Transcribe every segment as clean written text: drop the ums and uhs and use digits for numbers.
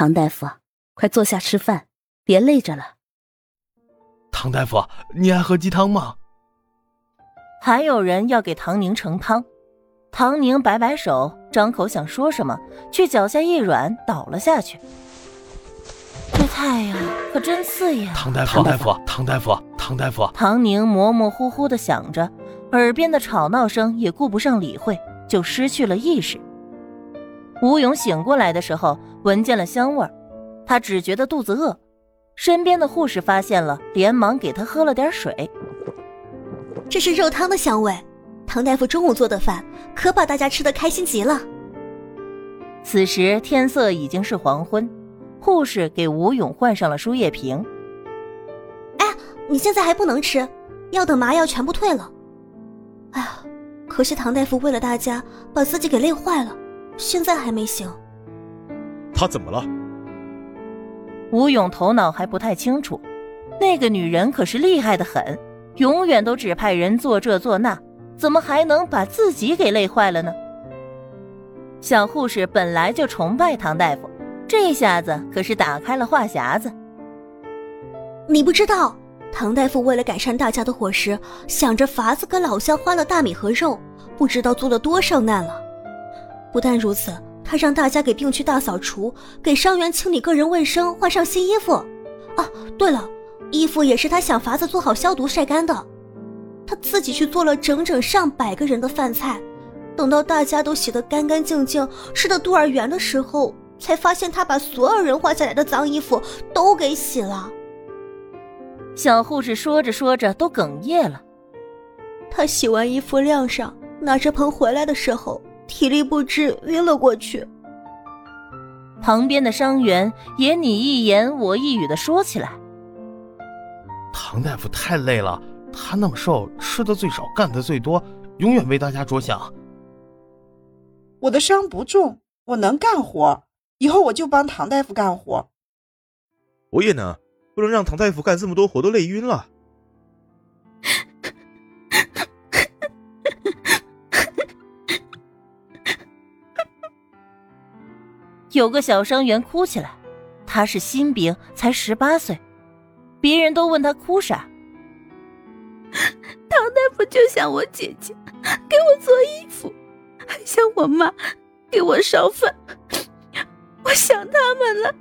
唐大夫，快坐下吃饭，别累着了。唐大夫，你还喝鸡汤吗？还有人要给唐宁盛汤。唐宁摆摆手，张口想说什么，却脚下一软，倒了下去。这太阳可真刺眼。唐大夫。唐宁模模糊糊地想着，耳边的吵闹声也顾不上理会，就失去了意识。吴勇醒过来的时候，闻见了香味儿，他只觉得肚子饿，身边的护士发现了，连忙给他喝了点水。这是肉汤的香味，唐大夫中午做的饭可把大家吃得开心极了。此时天色已经是黄昏，护士给吴勇换上了输液瓶。哎，你现在还不能吃，要等麻药全部退了。哎呀，可是唐大夫为了大家把自己给累坏了，现在还没醒。他怎么了？吴勇头脑还不太清楚，那个女人可是厉害得很，永远都指派人做这做那，怎么还能把自己给累坏了呢？小护士本来就崇拜唐大夫，这下子可是打开了话匣子。你不知道，唐大夫为了改善大家的伙食，想着法子跟老乡花了大米和肉，不知道做了多少难了。不但如此，他让大家给病区大扫除，给伤员清理个人卫生，换上新衣服。啊，对了，衣服也是他想法子做好消毒晒干的。他自己去做了整整100个人的饭菜，等到大家都洗得干干净净，吃得肚儿圆的时候，才发现他把所有人换下来的脏衣服都给洗了。小护士说着说着都哽咽了。他洗完衣服晾上，拿着盆回来的时候，体力不支晕了过去。旁边的伤员也你一言我一语地说起来。唐大夫太累了，他那么瘦，吃的最少，干的最多，永远为大家着想。我的伤不重，我能干活，以后我就帮唐大夫干活。我也能，不能让唐大夫干这么多活都累晕了。有个小伤员哭起来，他是新兵，才18岁，别人都问他哭啥。唐大夫就像我姐姐，给我做衣服，还像我妈，给我烧饭，我想他们了。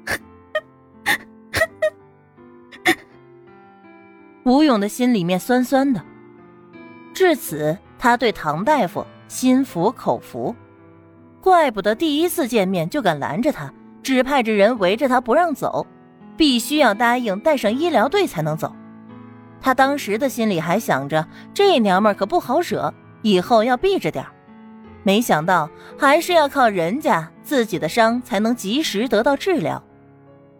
吴勇的心里面酸酸的，至此他对唐大夫心服口服，怪不得第一次见面就敢拦着他，指派着人围着他不让走，必须要答应带上医疗队才能走。他当时的心里还想着，这娘们儿可不好惹，以后要避着点儿。没想到还是要靠人家，自己的伤才能及时得到治疗。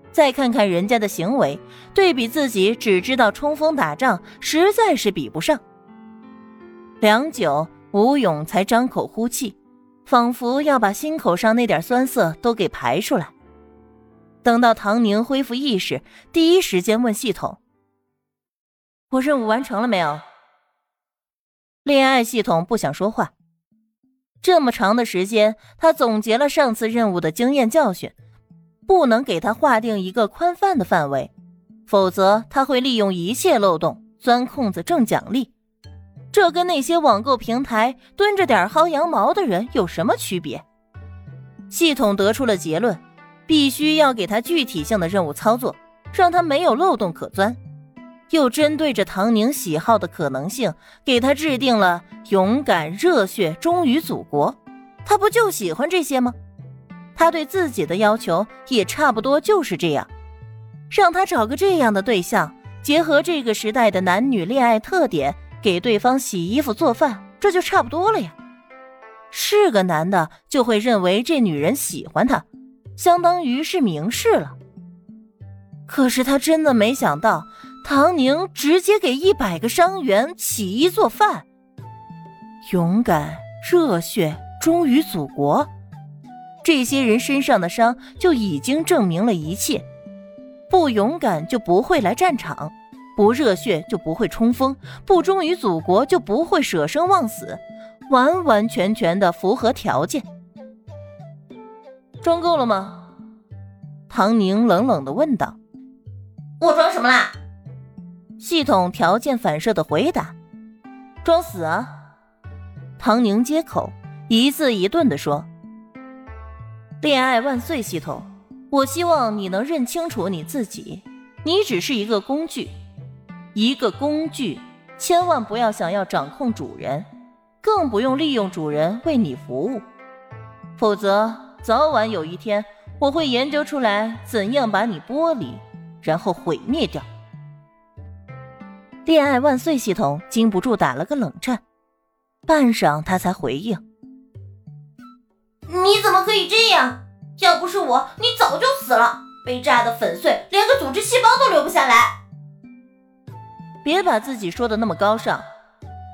再看看人家的行为，对比自己只知道冲锋打仗，实在是比不上。良久，吴勇才张口呼气，仿佛要把心口上那点酸涩都给排出来。等到唐宁恢复意识，第一时间问系统，我任务完成了没有？恋爱系统不想说话。这么长的时间，他总结了上次任务的经验教训，不能给他划定一个宽泛的范围，否则他会利用一切漏洞，钻空子挣奖励。这跟那些网购平台蹲着点薅羊毛的人有什么区别？系统得出了结论，必须要给他具体性的任务操作，让他没有漏洞可钻。又针对着唐宁喜好的可能性，给他制定了勇敢、热血、忠于祖国。他不就喜欢这些吗？他对自己的要求也差不多就是这样。让他找个这样的对象，结合这个时代的男女恋爱特点，给对方洗衣服做饭，这就差不多了呀。是个男的就会认为这女人喜欢他，相当于是明示了。可是他真的没想到，唐宁直接给100个伤员起衣做饭。勇敢、热血、忠于祖国，这些人身上的伤就已经证明了一切。不勇敢就不会来战场，不热血就不会冲锋，不忠于祖国就不会舍生忘死，完完全全的符合条件。装够了吗？唐宁冷冷地问道。我装什么啦？系统条件反射的回答。装死啊。唐宁接口，一字一顿地说。恋爱万岁系统，我希望你能认清楚你自己，你只是一个工具。一个工具，千万不要想要掌控主人，更不用利用主人为你服务。否则早晚有一天，我会研究出来怎样把你剥离，然后毁灭掉。恋爱万岁系统禁不住打了个冷战，半晌他才回应。你怎么可以这样？要不是我，你早就死了，被炸得粉碎，连个组织细胞都留不下来。别把自己说的那么高尚，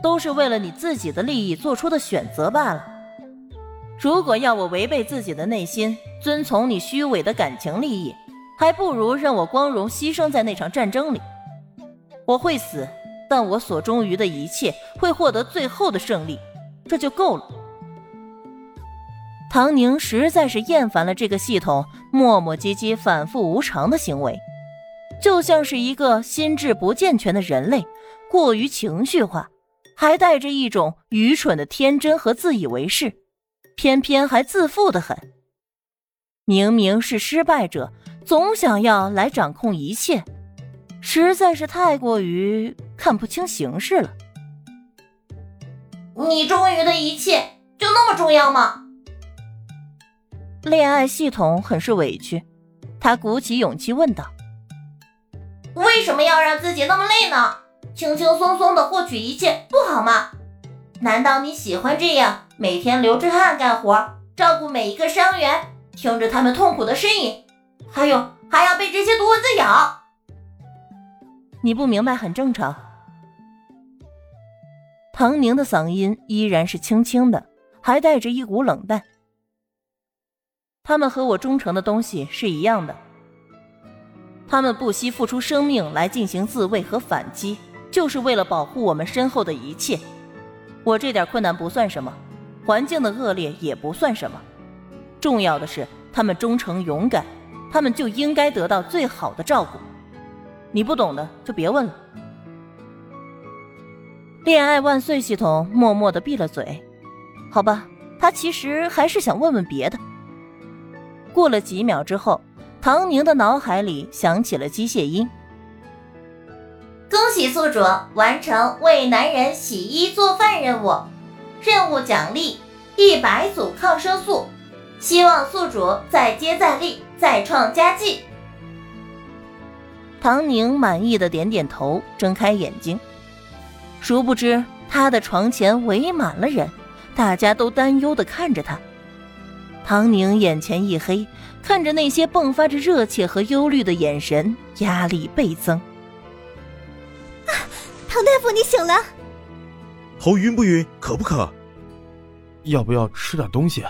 都是为了你自己的利益做出的选择罢了。如果要我违背自己的内心，遵从你虚伪的感情利益，还不如让我光荣牺牲在那场战争里。我会死，但我所忠于的一切会获得最后的胜利，这就够了。唐宁实在是厌烦了这个系统磨磨唧唧反复无常的行为，就像是一个心智不健全的人类，过于情绪化，还带着一种愚蠢的天真和自以为是，偏偏还自负得很。明明是失败者，总想要来掌控一切，实在是太过于看不清形势了。你忠于的一切就那么重要吗？恋爱系统很是委屈，他鼓起勇气问道。为什么要让自己那么累呢？轻轻松松地获取一切不好吗？难道你喜欢这样每天流着汗干活，照顾每一个伤员，听着他们痛苦的呻吟，还有还要被这些毒蚊子咬？你不明白很正常。唐宁的嗓音依然是轻轻的，还带着一股冷淡。他们和我忠诚的东西是一样的，他们不惜付出生命来进行自卫和反击，就是为了保护我们身后的一切。我这点困难不算什么，环境的恶劣也不算什么，重要的是他们忠诚勇敢，他们就应该得到最好的照顾。你不懂的就别问了。恋爱万岁系统默默地闭了嘴。好吧，他其实还是想问问别的。过了几秒之后，唐宁的脑海里响起了机械音。恭喜宿主完成为男人洗衣做饭任务，任务奖励100组抗生素，希望宿主再接再厉，再创佳绩。唐宁满意的点点头，睁开眼睛。殊不知他的床前围满了人，大家都担忧地看着他。唐宁眼前一黑，看着那些迸发着热切和忧虑的眼神，压力倍增。啊，唐大夫，你醒了。头晕不晕？渴不渴？要不要吃点东西？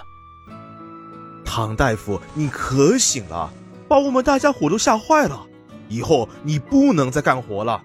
唐大夫，你可醒了，把我们大家伙都吓坏了，以后你不能再干活了。